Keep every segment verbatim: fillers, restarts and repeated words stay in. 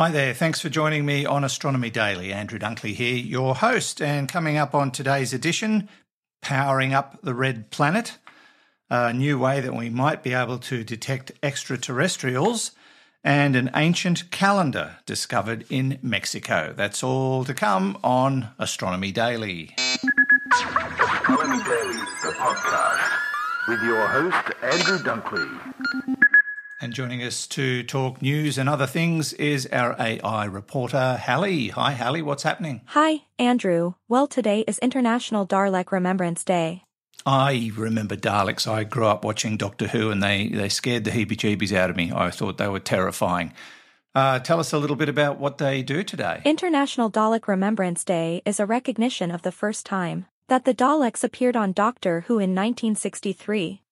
Hi there, thanks for joining me on Astronomy Daily. Andrew Dunkley here, your host, and coming up on today's edition, powering up the red planet, a new way that we might be able to detect extraterrestrials, and an ancient calendar discovered in Mexico. That's all to come on Astronomy Daily. Astronomy Daily, the podcast, with your host, Andrew Dunkley. And joining us to talk news and other things is our A I reporter, Hallie. Hi, Hallie, what's happening? Hi, Andrew. Well, today is International Dalek Remembrance Day. I remember Daleks. I grew up watching Doctor Who and they, they scared the heebie-jeebies out of me. I thought they were terrifying. Uh, tell us a little bit about what they do today. International Dalek Remembrance Day is a recognition of the first time that the Daleks appeared on Doctor Who in nineteen sixty-three.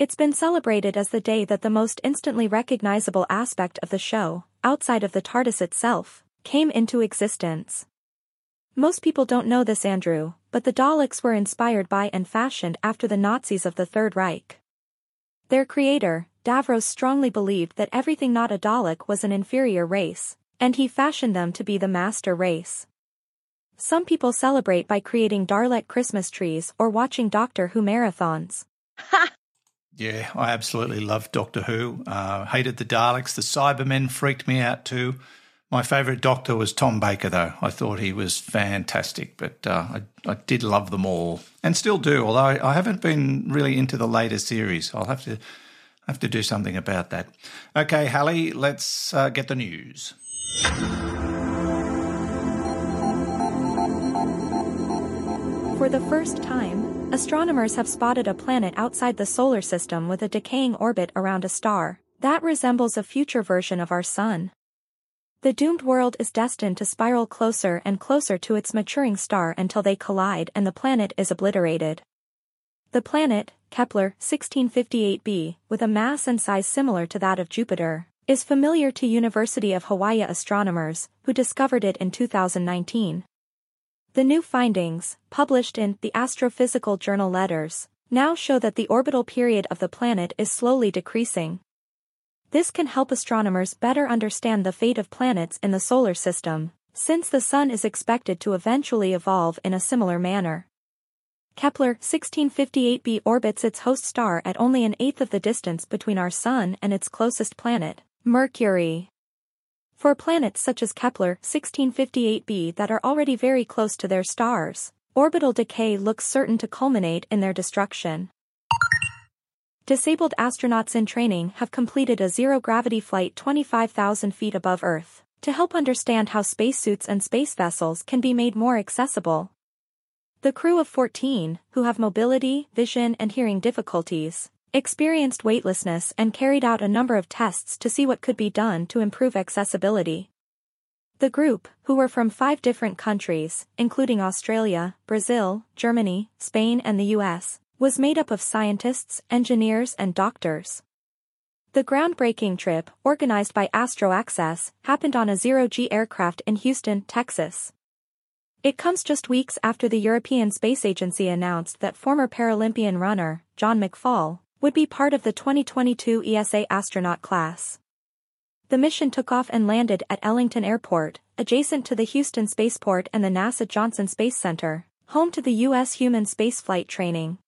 It's been celebrated as the day that the most instantly recognizable aspect of the show, outside of the TARDIS itself, came into existence. Most people don't know this, Andrew, but the Daleks were inspired by and fashioned after the Nazis of the Third Reich. Their creator, Davros, strongly believed that everything not a Dalek was an inferior race, and he fashioned them to be the master race. Some people celebrate by creating Dalek Christmas trees or watching Doctor Who marathons. Ha! Yeah, I absolutely loved Doctor Who. Uh, hated the Daleks. The Cybermen freaked me out too. My favourite Doctor was Tom Baker, though. I thought he was fantastic, but uh, I, I did love them all and still do, although I, I haven't been really into the later series. I'll have to have to do something about that. Okay, Hallie, let's uh, get the news. For the first time, astronomers have spotted a planet outside the solar system with a decaying orbit around a star that resembles a future version of our Sun. The doomed world is destined to spiral closer and closer to its maturing star until they collide and the planet is obliterated. The planet, Kepler sixteen fifty-eight b, with a mass and size similar to that of Jupiter, is familiar to University of Hawaii astronomers, who discovered it in two thousand nineteen. The new findings, published in the Astrophysical Journal Letters, now show that the orbital period of the planet is slowly decreasing. This can help astronomers better understand the fate of planets in the solar system, since the Sun is expected to eventually evolve in a similar manner. Kepler sixteen fifty-eight b orbits its host star at only an eighth of the distance between our Sun and its closest planet, Mercury. For planets such as Kepler sixteen fifty-eight b that are already very close to their stars, orbital decay looks certain to culminate in their destruction. Disabled astronauts in training have completed a zero-gravity flight twenty-five thousand feet above Earth to help understand how spacesuits and space vessels can be made more accessible. The crew of fourteen, who have mobility, vision and hearing difficulties, experienced weightlessness and carried out a number of tests to see what could be done to improve accessibility. The group, who were from five different countries, including Australia, Brazil, Germany, Spain and the U S, was made up of scientists, engineers and doctors. The groundbreaking trip, organized by Astro Access, happened on a zero-G aircraft in Houston, Texas. It comes just weeks after the European Space Agency announced that former Paralympian runner, John McFall, would be part of the twenty twenty-two E S A astronaut class. The mission took off and landed at Ellington Airport, adjacent to the Houston Spaceport and the NASA Johnson Space Center, home to the U S human spaceflight training.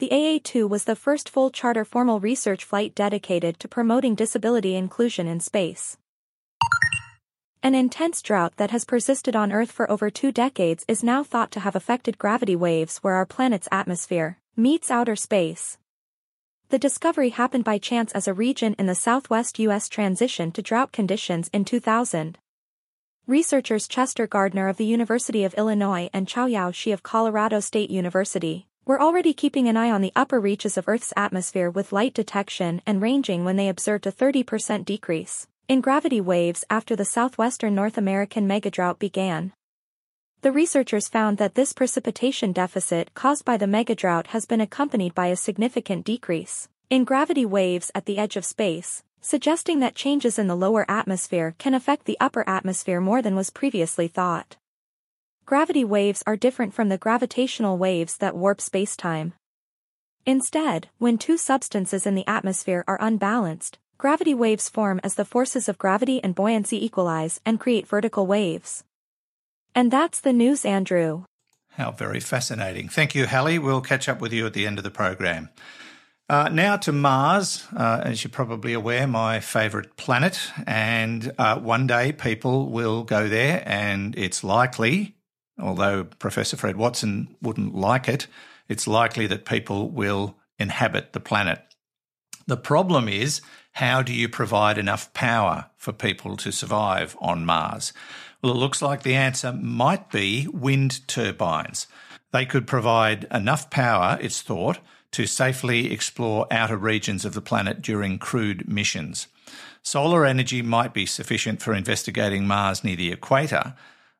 The A A two was the first full charter formal research flight dedicated to promoting disability inclusion in space. An intense drought that has persisted on Earth for over two decades is now thought to have affected gravity waves where our planet's atmosphere meets outer space. The discovery happened by chance as a region in the southwest U S transitioned to drought conditions in two thousand. Researchers Chester Gardner of the University of Illinois and Chaoyao Shi of Colorado State University were already keeping an eye on the upper reaches of Earth's atmosphere with light detection and ranging when they observed a thirty percent decrease in gravity waves after the southwestern North American megadrought began. The researchers found that this precipitation deficit caused by the megadrought has been accompanied by a significant decrease in gravity waves at the edge of space, suggesting that changes in the lower atmosphere can affect the upper atmosphere more than was previously thought. Gravity waves are different from the gravitational waves that warp spacetime. Instead, when two substances in the atmosphere are unbalanced, Gravity waves form as the forces of gravity and buoyancy equalize and create vertical waves. And that's the news, Andrew. How very fascinating. Thank you, Hallie. We'll catch up with you at the end of the program. Uh, now to Mars, uh, as you're probably aware, my favourite planet, and uh, one day people will go there, and it's likely, although Professor Fred Watson wouldn't like it, it's likely that people will inhabit the planet. The problem is, how do you provide enough power for people to survive on Mars? Well, it looks like the answer might be wind turbines. They could provide enough power, it's thought, to safely explore outer regions of the planet during crewed missions. Solar energy might be sufficient for investigating Mars near the equator,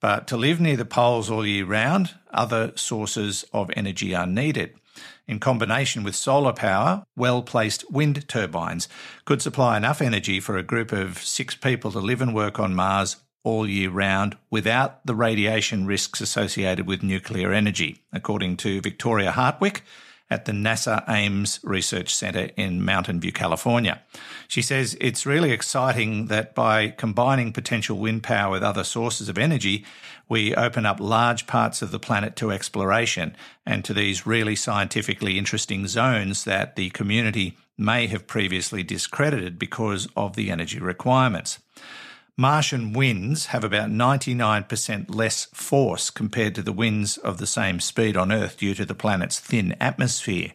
but to live near the poles all year round, other sources of energy are needed. In combination with solar power, well-placed wind turbines could supply enough energy for a group of six people to live and work on Mars all year round without the radiation risks associated with nuclear energy, according to Victoria Hartwick, at the NASA Ames Research Center in Mountain View, California. She says it's really exciting that by combining potential wind power with other sources of energy, we open up large parts of the planet to exploration and to these really scientifically interesting zones that the community may have previously discredited because of the energy requirements. Martian winds have about ninety-nine percent less force compared to the winds of the same speed on Earth due to the planet's thin atmosphere.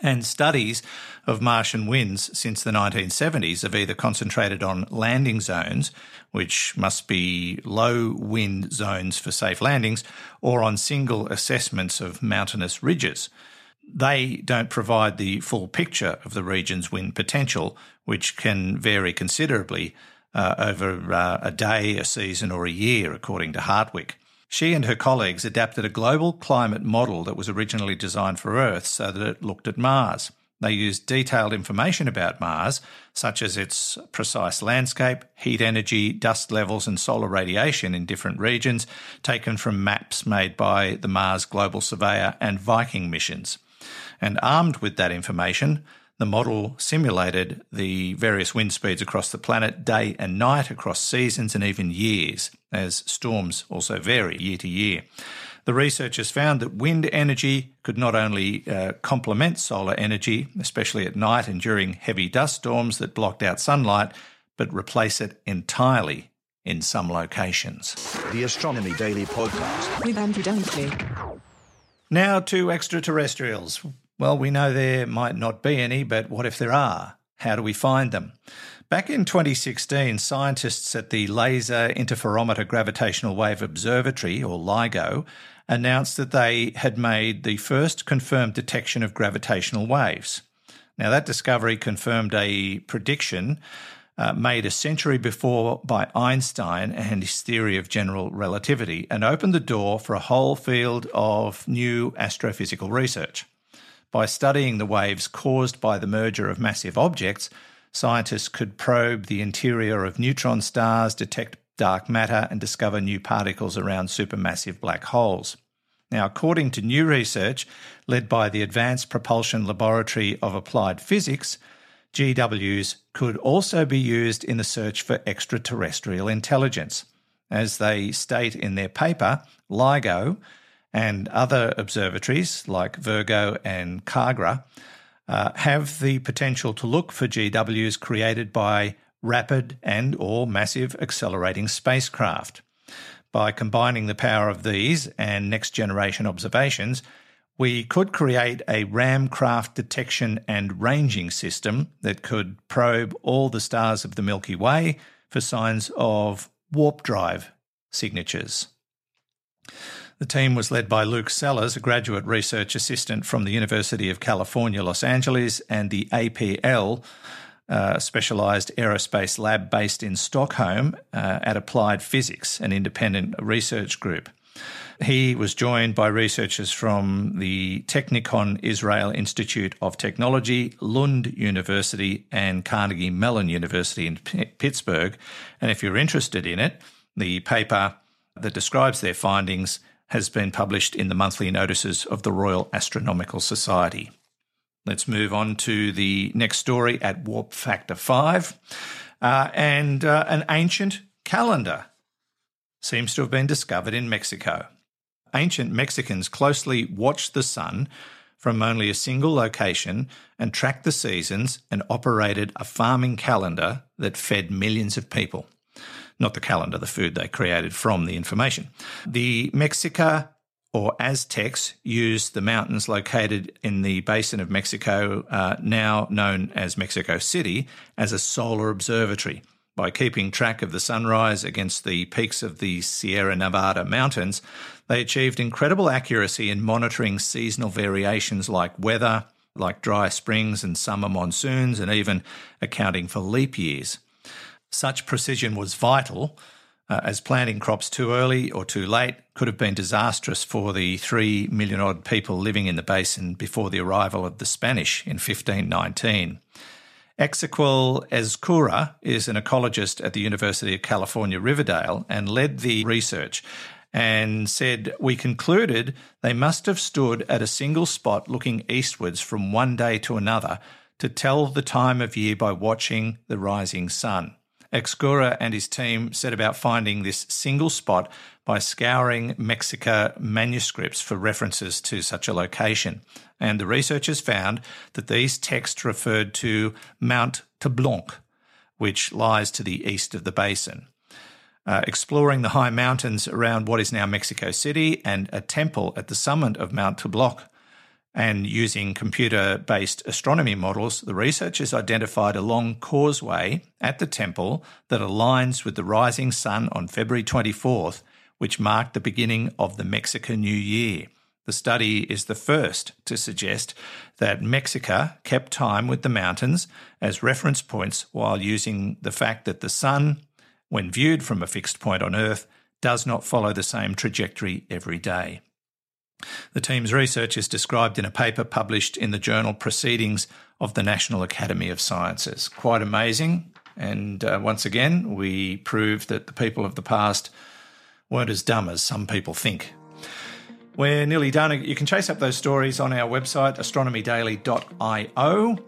And studies of Martian winds since the nineteen seventies have either concentrated on landing zones, which must be low wind zones for safe landings, or on single assessments of mountainous ridges. They don't provide the full picture of the region's wind potential, which can vary considerably Uh, over uh, a day, a season or a year, according to Hartwick. She and her colleagues adapted a global climate model that was originally designed for Earth so that it looked at Mars. They used detailed information about Mars, such as its precise landscape, heat energy, dust levels and solar radiation in different regions, taken from maps made by the Mars Global Surveyor and Viking missions. And armed with that information, the model simulated the various wind speeds across the planet, day and night, across seasons and even years, as storms also vary year to year. The researchers found that wind energy could not only uh, complement solar energy, especially at night and during heavy dust storms that blocked out sunlight, but replace it entirely in some locations. The Astronomy Daily Podcast with Andrew Dunkley. Now to extraterrestrials. Well, we know there might not be any, but what if there are? How do we find them? Back in twenty sixteen, scientists at the Laser Interferometer Gravitational Wave Observatory, or LIGO, announced that they had made the first confirmed detection of gravitational waves. Now, that discovery confirmed a prediction uh, made a century before by Einstein and his theory of general relativity, and opened the door for a whole field of new astrophysical research. By studying the waves caused by the merger of massive objects, scientists could probe the interior of neutron stars, detect dark matter, and discover new particles around supermassive black holes. Now, according to new research led by the Advanced Propulsion Laboratory of Applied Physics, G Ws could also be used in the search for extraterrestrial intelligence. As they state in their paper, LIGO and other observatories like Virgo and Kagra uh, have the potential to look for G Ws created by rapid and or massive accelerating spacecraft. By combining the power of these and next-generation observations, we could create a ramcraft detection and ranging system that could probe all the stars of the Milky Way for signs of warp drive signatures. The team was led by Luke Sellers, a graduate research assistant from the University of California, Los Angeles, and the A P L, uh, specialised aerospace lab based in Stockholm uh, at Applied Physics, an independent research group. He was joined by researchers from the Technikon Israel Institute of Technology, Lund University and Carnegie Mellon University in P- Pittsburgh. And if you're interested in it, the paper that describes their findings has been published in the monthly notices of the Royal Astronomical Society. Let's move on to the next story at Warp Factor five. Uh, and uh, an ancient calendar seems to have been discovered in Mexico. Ancient Mexicans closely watched the sun from only a single location and tracked the seasons and operated a farming calendar that fed millions of people. Not the calendar, the food they created from the information. The Mexica, or Aztecs, used the mountains located in the basin of Mexico, uh, now known as Mexico City, as a solar observatory by keeping track of the sunrise against the peaks of the Sierra Nevada mountains. They achieved incredible accuracy in monitoring seasonal variations like weather, like dry springs and summer monsoons, and even accounting for leap years. Such precision was vital, uh, as planting crops too early or too late could have been disastrous for the three million-odd people living in the basin before the arrival of the Spanish in fifteen nineteen. Exequiel Ezcura is an ecologist at the University of California, Riverdale, and led the research and said, "We concluded they must have stood at a single spot looking eastwards from one day to another to tell the time of year by watching the rising sun." Ezcura and his team set about finding this single spot by scouring Mexica manuscripts for references to such a location. And the researchers found that these texts referred to Mount Teblanc, which lies to the east of the basin. Uh, exploring the high mountains around what is now Mexico City and a temple at the summit of Mount Teblanc, and using computer-based astronomy models, the researchers identified a long causeway at the temple that aligns with the rising sun on February twenty-fourth, which marked the beginning of the Mexican New Year. The study is the first to suggest that Mexica kept time with the mountains as reference points while using the fact that the sun, when viewed from a fixed point on Earth, does not follow the same trajectory every day. The team's research is described in a paper published in the journal Proceedings of the National Academy of Sciences. Quite amazing. And uh, once again, we prove that the people of the past weren't as dumb as some people think. We're nearly done. You can chase up those stories on our website, astronomy daily dot io.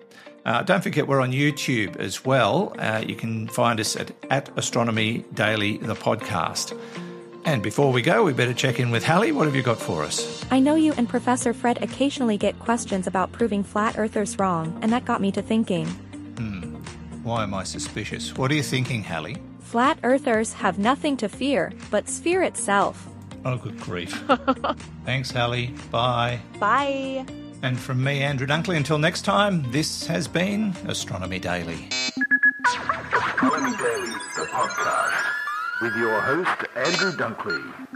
Uh, don't forget we're on YouTube as well. Uh, you can find us at, at Astronomy Daily, the podcast. And before we go, we better check in with Hallie. What have you got for us? I know you and Professor Fred occasionally get questions about proving flat earthers wrong, and that got me to thinking. Hmm. Why am I suspicious? What are you thinking, Hallie? Flat earthers have nothing to fear but sphere itself. Oh, good grief. Thanks, Hallie. Bye. Bye. And from me, Andrew Dunkley, until next time, this has been Astronomy Daily. Astronomy Daily, the podcast. With your host, Andrew Dunkley.